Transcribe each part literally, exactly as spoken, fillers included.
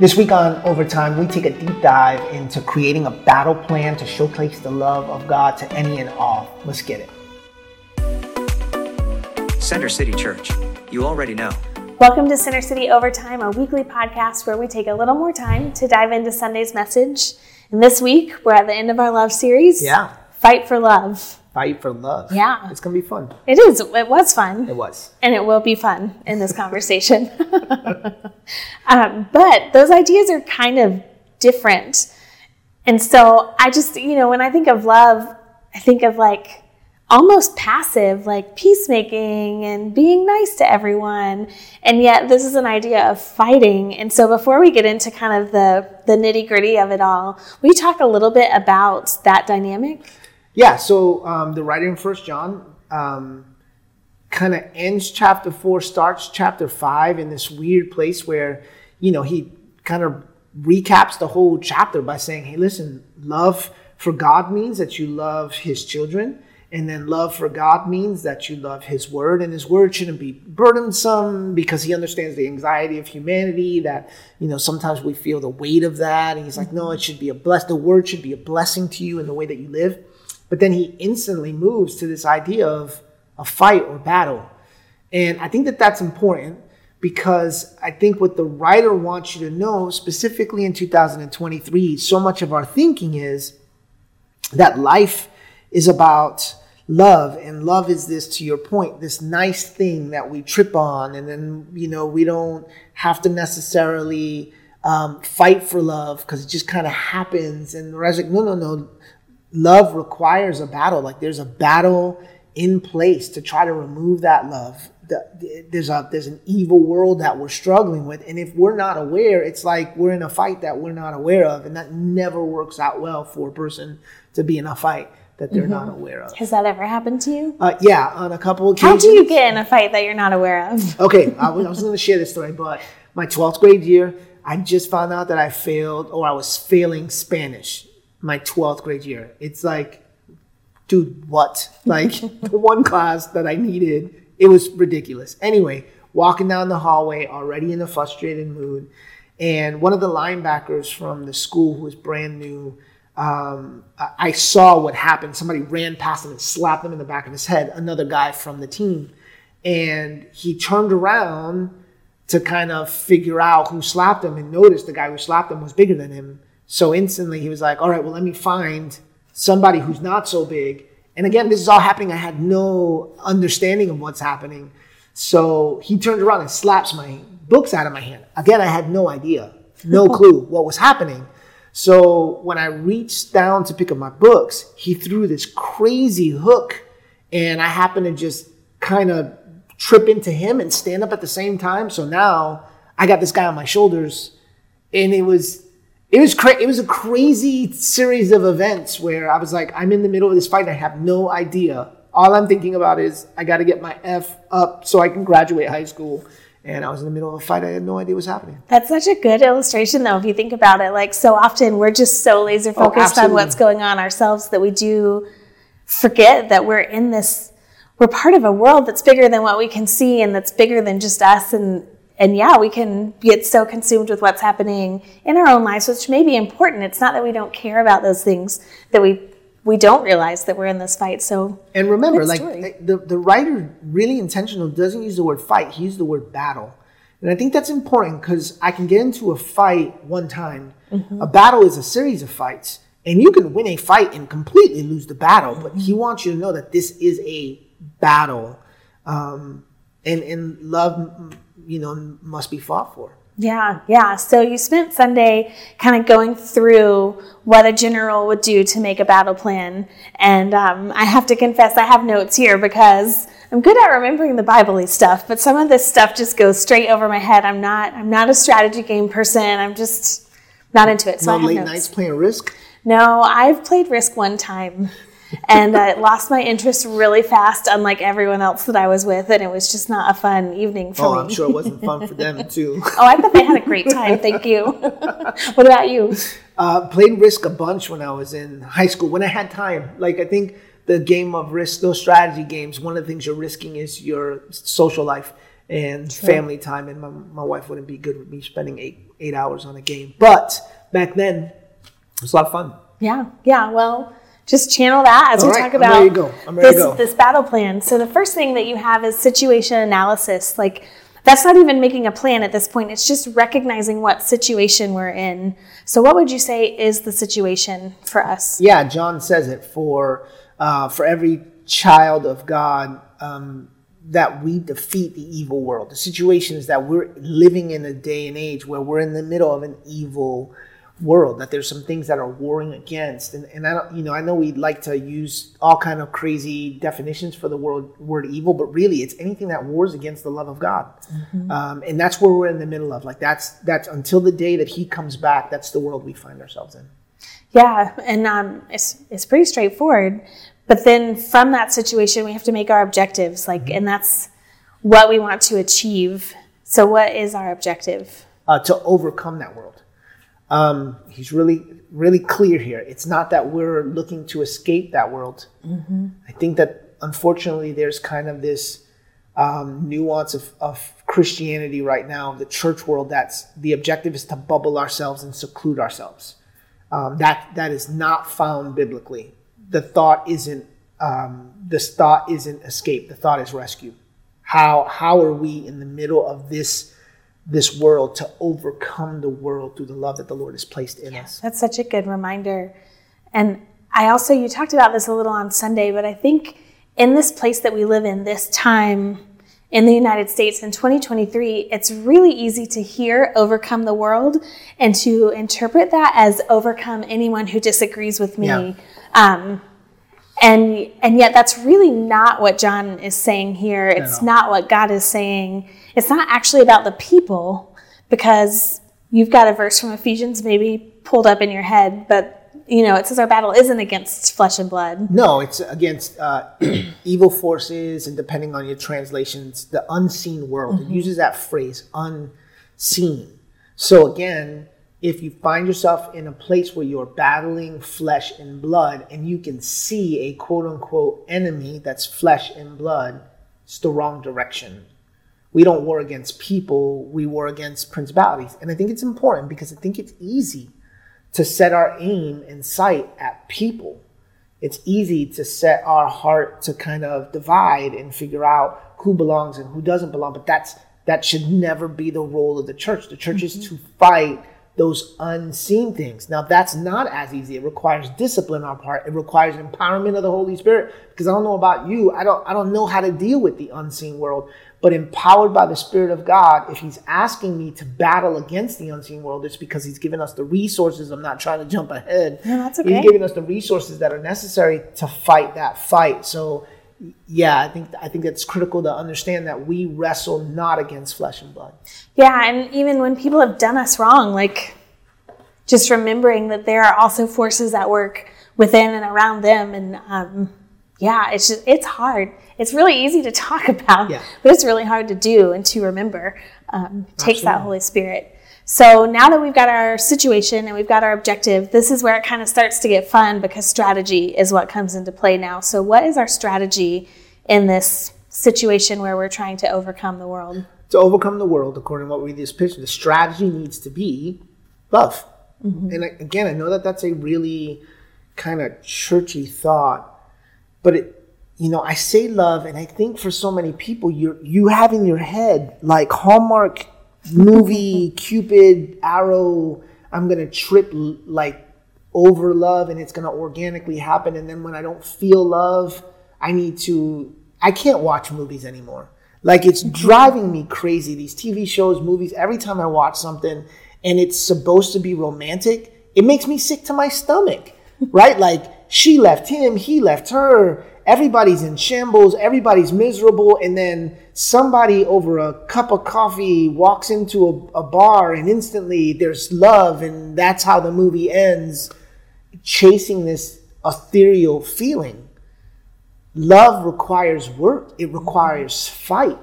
This week on Overtime, we take a deep dive into creating a battle plan to showcase the love of God to any and all. Let's get it. Center City Church. You already know. Welcome to Center City Overtime, a weekly podcast where we take a little more time to dive into Sunday's message. And this week, we're at the end of our love series. Yeah. Fight for love. Fight for love. Yeah. It's going to be fun. It is. It was fun. It was. And it will be fun in this conversation. um, but those ideas are kind of different. And so I just, you know, when I think of love, I think of like almost passive, like peacemaking and being nice to everyone. And yet this is an idea of fighting. And so before we get into kind of the, the nitty gritty of it all, will you talk a little bit about that dynamic? Yeah, so um, the writer in First John um, kind of ends chapter four, starts chapter five in this weird place where, you know, he kind of recaps the whole chapter by saying, hey, listen, love for God means that you love his children. And then love for God means that you love his word. And his word shouldn't be burdensome because he understands the anxiety of humanity that, you know, sometimes we feel the weight of that. And he's like, no, it should be a bless. The word should be a blessing to you in the way that you live. But then he instantly moves to this idea of a fight or battle. And I think that that's important because I think what the writer wants you to know, specifically in two thousand twenty-three, so much of our thinking is that life is about love. And love is this, to your point, this nice thing that we trip on. And then, you know, we don't have to necessarily um, fight for love because it just kind of happens. And the writer's like, no, no, no. Love requires a battle. Like there's a battle in place to try to remove that love. The, there's a there's an evil world that we're struggling with. And if we're not aware, it's like we're in a fight that we're not aware of. And that never works out well for a person to be in a fight that they're mm-hmm. not aware of. Has that ever happened to you? Uh, yeah, on a couple occasions. How do you get in a fight that you're not aware of? Okay, I was, I was going to share this story, but my twelfth grade year, I just found out that I failed or I was failing Spanish. My twelfth grade year. It's like, dude, what? Like the one class that I needed, it was ridiculous. Anyway, walking down the hallway already in a frustrated mood. And one of the linebackers from the school who was brand new, um, I saw what happened. Somebody ran past him and slapped him in the back of his head, another guy from the team. And he turned around to kind of figure out who slapped him and noticed the guy who slapped him was bigger than him. So instantly he was like, all right, well, let me find somebody who's not so big. And again, this is all happening. I had no understanding of what's happening. So he turns around and slaps my books out of my hand. Again, I had no idea, no clue what was happening. So when I reached down to pick up my books, he threw this crazy hook. And I happened to just kind of trip into him and stand up at the same time. So now I got this guy on my shoulders. And it was... It was cra- It was a crazy series of events where I was like, I'm in the middle of this fight and I have no idea. All I'm thinking about is I got to get my F up so I can graduate high school. And I was in the middle of a fight. I had no idea what was happening. That's such a good illustration, though, if you think about it. Like so often we're just so laser focused oh, on what's going on ourselves that we do forget that we're in this. We're part of a world that's bigger than what we can see and that's bigger than just us. And And yeah, we can get so consumed with what's happening in our own lives, which may be important. It's not that we don't care about those things, that we we don't realize that we're in this fight. So, and remember, like the, the writer, really intentional, doesn't use the word fight. He used the word battle. And I think that's important because I can get into a fight one time. Mm-hmm. A battle is a series of fights. And you can win a fight and completely lose the battle. But he wants you to know that this is a battle. Um, and, and love... you know, must be fought for. Yeah, yeah. So you spent Sunday kind of going through what a general would do to make a battle plan. And um, I have to confess, I have notes here because I'm good at remembering the Bible-y stuff, but some of this stuff just goes straight over my head. I'm not I'm not a strategy game person. I'm just not into it. So no I have late notes. Nights playing Risk? No, I've played Risk one time. And I lost my interest really fast, unlike everyone else that I was with. And it was just not a fun evening for oh, me. Oh, I'm sure it wasn't fun for them, too. oh, I bet they had a great time. Thank you. What about you? Uh, played Risk a bunch when I was in high school, when I had time. Like, I think the game of Risk, those strategy games, one of the things you're risking is your social life. and True. family time, and my, my wife wouldn't be good with me spending eight eight hours on a game. But back then, it was a lot of fun. Yeah, yeah. Well, just channel that as All we right. talk about I'm ready to go. I'm ready this, to go. this battle plan. So the first thing that you have is situation analysis. Like, that's not even making a plan at this point. It's just recognizing what situation we're in. So what would you say is the situation for us? Yeah, John says it. For uh, for every child of God, um, that we defeat the evil world. The situation is that we're living in a day and age where we're in the middle of an evil world, that there's some things that are warring against. And, and I don't, you know, I know we like to use all kind of crazy definitions for the word, word evil, but really it's anything that wars against the love of God. Mm-hmm. Um, and that's where we're in the middle of. Like that's, that's until the day that he comes back, that's the world we find ourselves in. Yeah. And um, it's, it's pretty straightforward. But then from that situation, we have to make our objectives, like, mm-hmm. and that's what we want to achieve. So what is our objective? Uh, to overcome that world. Um, he's really, really clear here. It's not that we're looking to escape that world. Mm-hmm. I think that unfortunately there's kind of this um, nuance of, of Christianity right now, the church world, that's the objective is to bubble ourselves and seclude ourselves. Um, that that is not found biblically. The thought isn't um, this thought isn't escape. The thought is rescue. How how are we in the middle of this? this world to overcome the world through the love that the Lord has placed in yeah, us. That's such a good reminder. And I also, you talked about this a little on Sunday, but I think in this place that we live in, this time in the United States in twenty twenty-three, it's really easy to hear overcome the world and to interpret that as overcome anyone who disagrees with me. Yeah. Um, And and yet that's really not what John is saying here. It's no. not what God is saying. It's not actually about the people, because you've got a verse from Ephesians maybe pulled up in your head, but, you know, it says our battle isn't against flesh and blood. No, it's against uh, evil forces, and depending on your translations, the unseen world. Mm-hmm. It uses that phrase, unseen. So again, if you find yourself in a place where you're battling flesh and blood and you can see a quote-unquote enemy that's flesh and blood, it's the wrong direction. We don't war against people. We war against principalities. And I think it's important, because I think it's easy to set our aim and sight at people. It's easy to set our heart to kind of divide and figure out who belongs and who doesn't belong. But that's that should never be the role of the church. The church mm-hmm. is to fight those unseen things. Now, that's not as easy. It requires discipline on our part. It requires empowerment of the Holy Spirit, because I don't know about you. I don't I don't know how to deal with the unseen world, but empowered by the Spirit of God, if he's asking me to battle against the unseen world, it's because he's given us the resources. I'm not trying to jump ahead. No, that's okay. He's given us the resources that are necessary to fight that fight. So yeah, I think I think that's critical to understand, that we wrestle not against flesh and blood. Yeah, and even when people have done us wrong, like just remembering that there are also forces at work within and around them, and um, yeah, it's just it's hard. It's really easy to talk about, yeah. but it's really hard to do and to remember. Um, takes that Holy Spirit. So now that we've got our situation and we've got our objective, this is where it kind of starts to get fun, because strategy is what comes into play now. So what is our strategy in this situation where we're trying to overcome the world? To overcome the world, according to what we just pictured, the strategy needs to be love. Mm-hmm. And again, I know that that's a really kind of churchy thought, but it, you know, I say love, and I think for so many people, you you have in your head like Hallmark movie, Cupid, arrow, I'm going to trip like over love and it's going to organically happen. And then when I don't feel love, I need to, I can't watch movies anymore. Like, it's driving me crazy. These T V shows, movies, every time I watch something and it's supposed to be romantic, it makes me sick to my stomach, right? Like, she left him, he left her. Everybody's in shambles, everybody's miserable, and then somebody over a cup of coffee walks into a, a bar and instantly there's love, and that's how the movie ends, chasing this ethereal feeling. Love requires work. It requires fight.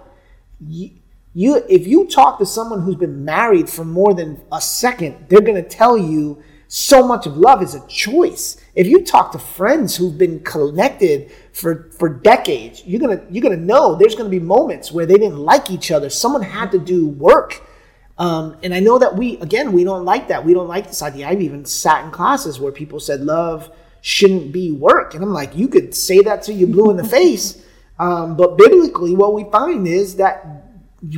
You, you, if you talk to someone who's been married for more than a second, they're going to tell you so much of love is a choice. If you talk to friends who've been connected for, for decades, you're gonna you're gonna know there's gonna be moments where they didn't like each other. Someone had to do work. Um, and I know that we, again, we don't like that. We don't like this idea. I've even sat in classes where people said love shouldn't be work. And I'm like, you could say that till you're blue in the face. Um, but biblically, what we find is that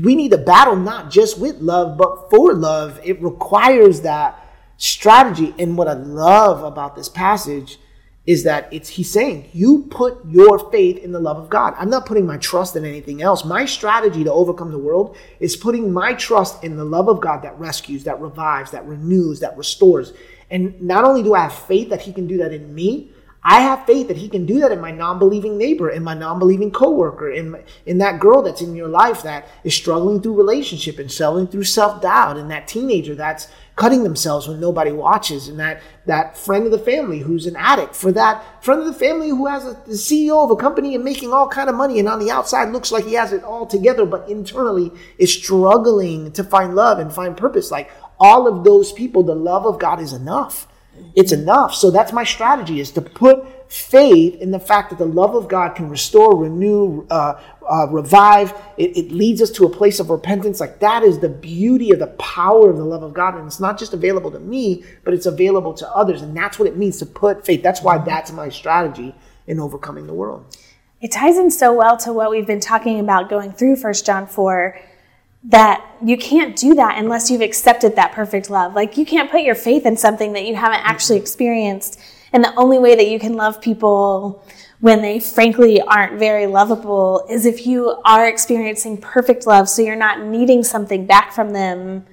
we need to battle not just with love, but for love. It requires that strategy. And what I love about this passage is that it's he's saying, you put your faith in the love of God. I'm not putting my trust in anything else. My strategy to overcome the world is putting my trust in the love of God that rescues, that revives, that renews, that restores. And not only do I have faith that he can do that in me, I have faith that he can do that in my non-believing neighbor, in my non-believing coworker, in my, in that girl that's in your life that is struggling through relationship and struggling through self-doubt, and that teenager that's cutting themselves when nobody watches, and that, that friend of the family who's an addict, for that friend of the family who has a, the C E O of a company and making all kind of money and on the outside looks like he has it all together, but internally is struggling to find love and find purpose. Like all of those people, the love of God is enough. It's enough. So that's my strategy, is to put faith in the fact that the love of God can restore, renew, uh, uh, revive. It, it leads us to a place of repentance. Like that is the beauty of the power of the love of God. And it's not just available to me, but it's available to others. And that's what it means to put faith. That's why that's my strategy in overcoming the world. It ties in so well to what we've been talking about going through First John four, that you can't do that unless you've accepted that perfect love. Like you can't put your faith in something that you haven't actually experienced. And the only way that you can love people when they frankly aren't very lovable is if you are experiencing perfect love. So you're not needing something back from them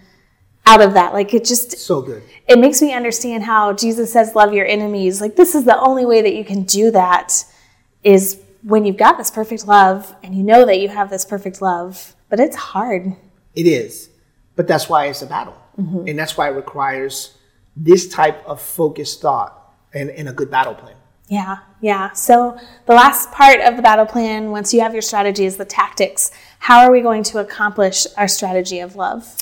out of that. Like it just, so good. It makes me understand how Jesus says, love your enemies. Like this is the only way that you can do that, is when you've got this perfect love and you know that you have this perfect love. But it's hard. It is. But that's why it's a battle. Mm-hmm. And that's why it requires this type of focused thought and, and a good battle plan. Yeah, yeah. So the last part of the battle plan, once you have your strategy, is the tactics. How are we going to accomplish our strategy of love?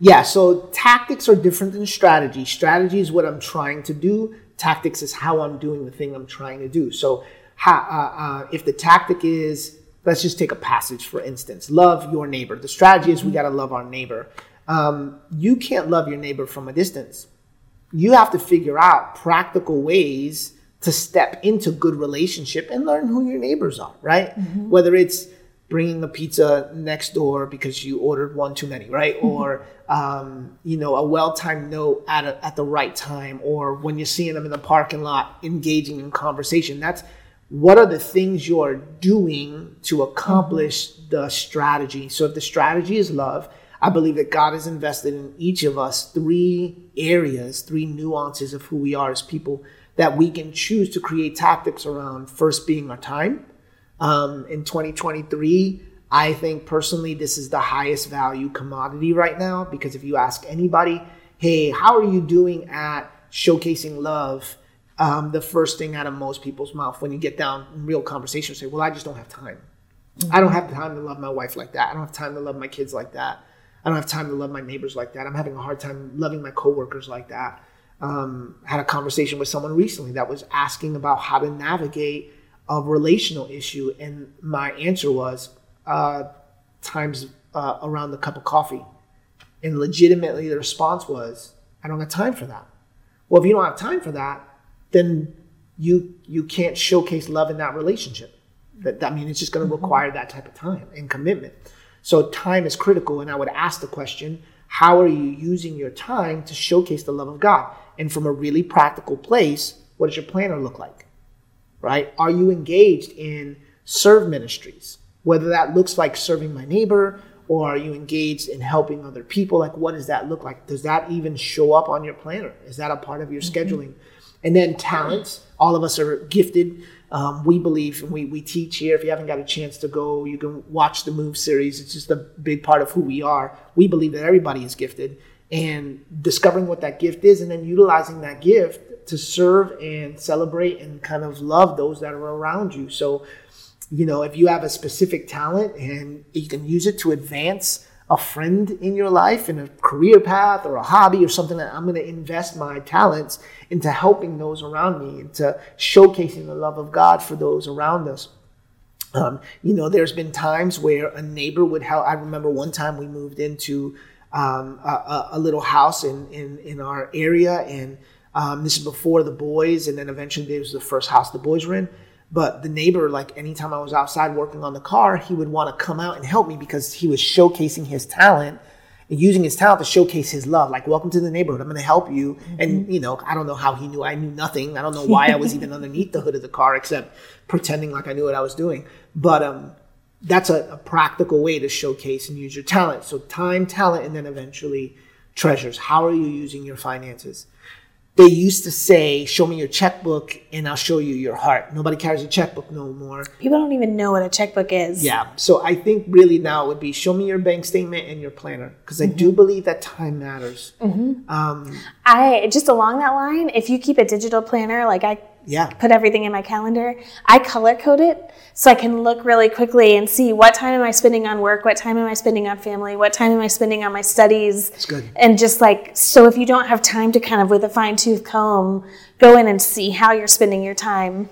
Yeah, so tactics are different than strategy. Strategy is what I'm trying to do. Tactics is how I'm doing the thing I'm trying to do. So how, uh, uh, if the tactic is... Let's just take a passage, for instance. Love your neighbor. The strategy is we got to love our neighbor. Um, you can't love your neighbor from a distance. You have to figure out practical ways to step into good relationship and learn who your neighbors are, right? Mm-hmm. Whether it's bringing the pizza next door because you ordered one too many, right? Mm-hmm. Or, um, you know, a well-timed note at a, at the right time, or when you're seeing them in the parking lot, engaging in conversation. That's what are the things you're doing to accomplish the strategy? So if the strategy is love, I believe that God has invested in each of us three areas, three nuances of who we are as people that we can choose to create tactics around. First being our time. Um, in twenty twenty-three, I think personally this is the highest value commodity right now, because if you ask anybody, hey, how are you doing at showcasing love? Um, the first thing out of most people's mouth when you get down in real conversation, say, well, I just don't have time. Mm-hmm. I don't have time to love my wife like that. I don't have time to love my kids like that. I don't have time to love my neighbors like that. I'm having a hard time loving my coworkers like that. Um, I had a conversation with someone recently that was asking about how to navigate a relational issue. And my answer was uh, times uh, around the cup of coffee. And legitimately the response was, I don't have time for that. Well, if you don't have time for that, then you you can't showcase love in that relationship. That, that I mean, it's just going to require that type of time and commitment. So time is critical. And I would ask the question, how are you using your time to showcase the love of God? And from a really practical place, what does your planner look like, right? Are you engaged in serve ministries? Whether that looks like serving my neighbor, or are you engaged in helping other people? Like, what does that look like? Does that even show up on your planner? Is that a part of your mm-hmm. scheduling? And then talents. All of us are gifted. Um, we believe, and we, we teach here. If you haven't got a chance to go, you can watch the MOVE series. It's just a big part of who we are. We believe that everybody is gifted. And discovering what that gift is and then utilizing that gift to serve and celebrate and kind of love those that are around you. So, you know, if you have a specific talent and you can use it to advance a friend in your life, in a career path or a hobby or something, that I'm going to invest my talents into helping those around me, into showcasing the love of God for those around us. Um, you know, there's been times where a neighbor would help. I remember one time we moved into um, a, a little house in, in, in our area, and um, this is before the boys, and then eventually it was the first house the boys were in. But the neighbor, like anytime I was outside working on the car, he would want to come out and help me because he was showcasing his talent and using his talent to showcase his love. Like, welcome to the neighborhood. I'm going to help you. Mm-hmm. And, you know, I don't know how he knew. I knew nothing. I don't know why I was even underneath the hood of the car except pretending like I knew what I was doing. But um, that's a, a practical way to showcase and use your talent. So time, talent, and then eventually treasures. How are you using your finances? They used to say, show me your checkbook and I'll show you your heart. Nobody carries a checkbook no more. People don't even know what a checkbook is. Yeah. So I think really now it would be, show me your bank statement and your planner. Because mm-hmm. I do believe that time matters. Mm-hmm. Um, I just along that line, if you keep a digital planner, like I yeah. put everything in my calendar, I color code it so I can look really quickly and see what time am I spending on work, what time am I spending on family, what time am I spending on my studies. That's good. And just like, so if you don't have time to kind of with a fine tooth comb, go in and see how you're spending your time.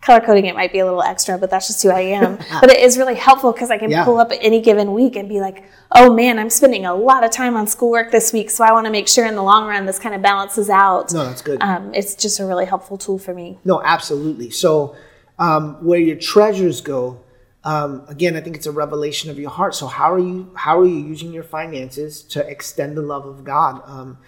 Color coding it might be a little extra, but that's just who I am. But it is really helpful because I can yeah. pull up any given week and be like, oh man, I'm spending a lot of time on schoolwork this week, so I want to make sure in the long run this kind of balances out. No, that's good. Um, it's just a really helpful tool for me. No, absolutely. So um, where your treasures go, um, again, I think it's a revelation of your heart. So how are you, how are you using your finances to extend the love of God? Um,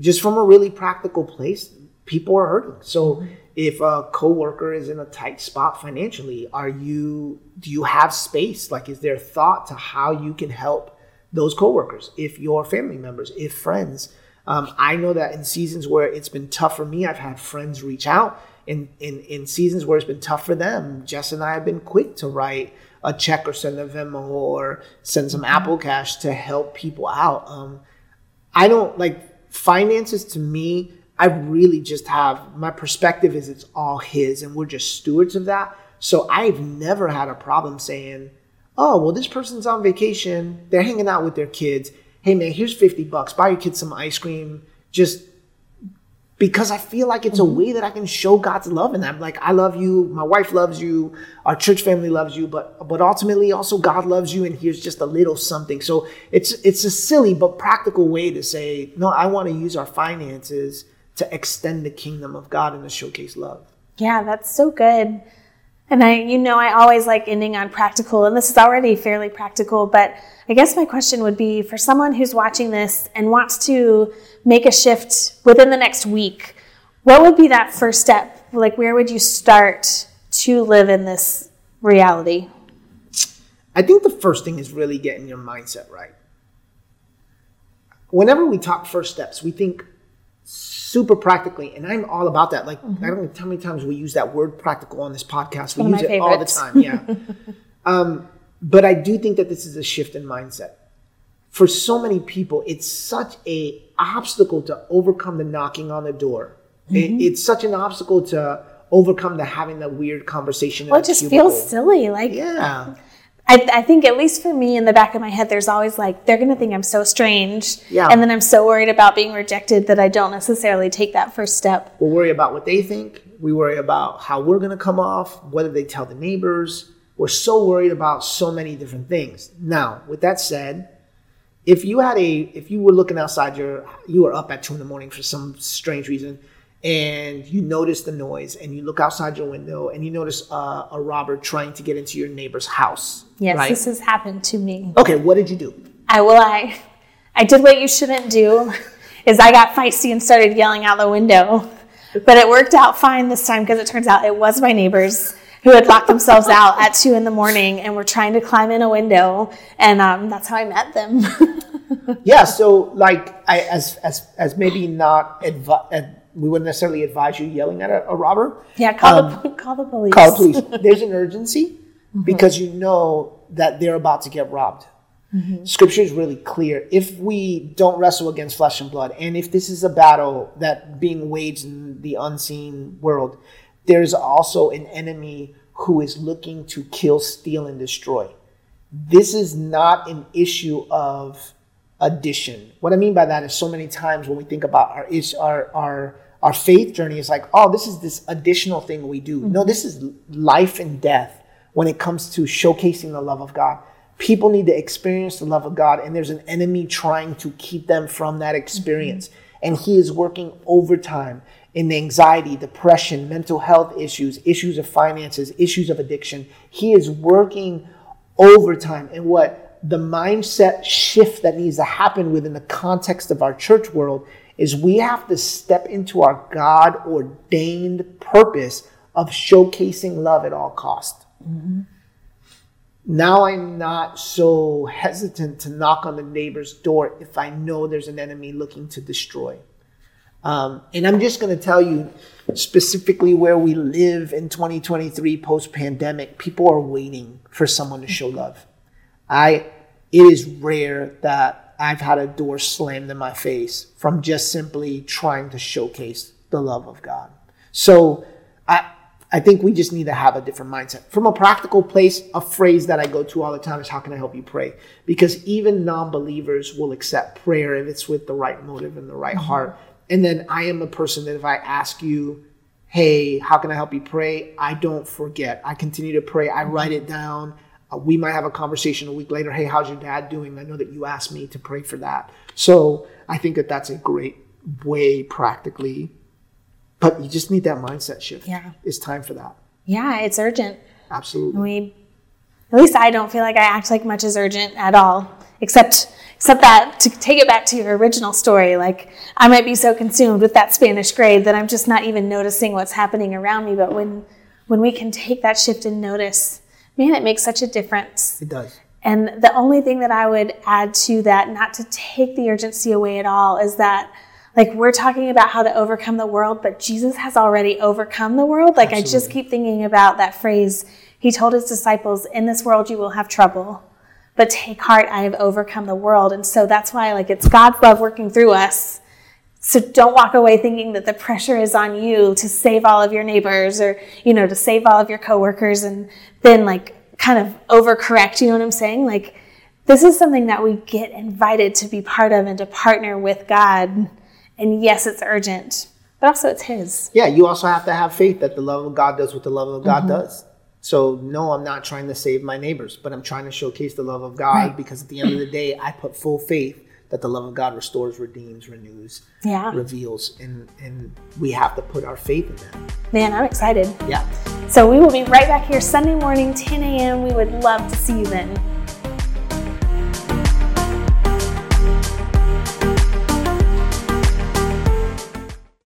just from a really practical place, people are hurting. So mm-hmm. if a coworker is in a tight spot financially, are you, do you have space? Like, is there thought to how you can help those coworkers, if your family members, if friends? Um, I know that in seasons where it's been tough for me, I've had friends reach out. In, in, in seasons where it's been tough for them, Jess and I have been quick to write a check or send a Venmo or send some Apple Cash to help people out. Um, I don't, like, finances to me, I really just have, my perspective is it's all his and we're just stewards of that. So I've never had a problem saying, oh, well, this person's on vacation. They're hanging out with their kids. Hey man, here's fifty bucks. Buy your kids some ice cream. Just because I feel like it's a way that I can show God's love. And I'm like, I love you. My wife loves you. Our church family loves you. But but ultimately also God loves you. And here's just a little something. So it's it's a silly but practical way to say, no, I want to use our finances to extend the kingdom of God and to showcase love. Yeah, that's so good. And I, you know, I always like ending on practical, and this is already fairly practical, but I guess my question would be for someone who's watching this and wants to make a shift within the next week, what would be that first step? Like, where would you start to live in this reality? I think the first thing is really getting your mindset right. Whenever we talk first steps, we think super practically, and I'm all about that. Like, mm-hmm. I don't know how many times we use that word practical on this podcast. We use it all the time, yeah. um, but I do think that this is a shift in mindset. For so many people, it's such an obstacle to overcome the knocking on the door. Mm-hmm. It, it's such an obstacle to overcome the having that weird conversation. Well, it just cubicle. feels silly. Like, yeah. I, I think at least for me in the back of my head, there's always like, they're going to think I'm so strange. Yeah. And then I'm so worried about being rejected that I don't necessarily take that first step. We'll worry about what they think. We worry about how we're going to come off, whether they tell the neighbors. We're so worried about so many different things. Now, with that said, if you had a, if you were looking outside your, you were up at two in the morning for some strange reason, and you notice the noise, and you look outside your window, and you notice uh, a robber trying to get into your neighbor's house. Yes, right? This has happened to me. Okay, what did you do? I will. I, I did what you shouldn't do. Is I got feisty and started yelling out the window, but it worked out fine this time because it turns out it was my neighbors who had locked themselves out at two in the morning and were trying to climb in a window, and um, that's how I met them. Yeah. So, like, I as as as maybe not advice. Adv- We wouldn't necessarily advise you yelling at a, a robber. Yeah, call, um, the, call the police. Call the police. There's an urgency mm-hmm. because you know that they're about to get robbed. Mm-hmm. Scripture is really clear. If we don't wrestle against flesh and blood, and if this is a battle that being waged in the unseen world, there's also an enemy who is looking to kill, steal, and destroy. this is not an issue of addition. What I mean by that is so many times when we think about our our our, our faith journey, it's like, oh, this is this additional thing we do. Mm-hmm. No, this is life and death when it comes to showcasing the love of God. People need to experience the love of God, and there's an enemy trying to keep them from that experience. Mm-hmm. And he is working overtime in anxiety, depression, mental health issues, issues of finances, issues of addiction. He is working overtime. And what the mindset shift that needs to happen within the context of our church world is we have to step into our God-ordained purpose of showcasing love at all costs. Mm-hmm. Now I'm not so hesitant to knock on the neighbor's door if I know there's an enemy looking to destroy. Um, and I'm just going to tell you specifically where we live in twenty twenty-three post-pandemic, people are waiting for someone to show love. I it is rare that I've had a door slammed in my face from just simply trying to showcase the love of God. So I I think we just need to have a different mindset. From a practical place, a phrase that I go to all the time is, how can I help you pray? Because even non-believers will accept prayer if it's with the right motive and the right heart. And then I am a person that if I ask you, hey, how can I help you pray? I don't forget. I continue to pray. I write it down. Uh, we might have a conversation a week later. Hey, how's your dad doing? I know that you asked me to pray for that. So I think that that's a great way practically. But you just need that mindset shift. Yeah. It's time for that. Yeah, it's urgent. Absolutely. We, at least I don't feel like I act like much is urgent at all, except except that, to take it back to your original story, like I might be so consumed with that Spanish grade that I'm just not even noticing what's happening around me. But when when we can take that shift and notice, man, it makes such a difference. It does. And the only thing that I would add to that, not to take the urgency away at all, is that, like, we're talking about how to overcome the world, but Jesus has already overcome the world. Like, absolutely. I just keep thinking about that phrase. He told his disciples, in this world you will have trouble, but take heart, I have overcome the world. And so that's why, like, it's God's love working through us. So don't walk away thinking that the pressure is on you to save all of your neighbors or, you know, to save all of your coworkers and then, like, kind of overcorrect. You know what I'm saying? Like, this is something that we get invited to be part of and to partner with God. And yes, it's urgent, but also it's his. Yeah, you also have to have faith that the love of God does what the love of God mm-hmm. does. So no, I'm not trying to save my neighbors, but I'm trying to showcase the love of God right. because at the end of the day, I put full faith that the love of God restores, redeems, renews, yeah. reveals, and, and we have to put our faith in that. Man, I'm excited. Yeah. So we will be right back here Sunday morning, ten a.m. We would love to see you then.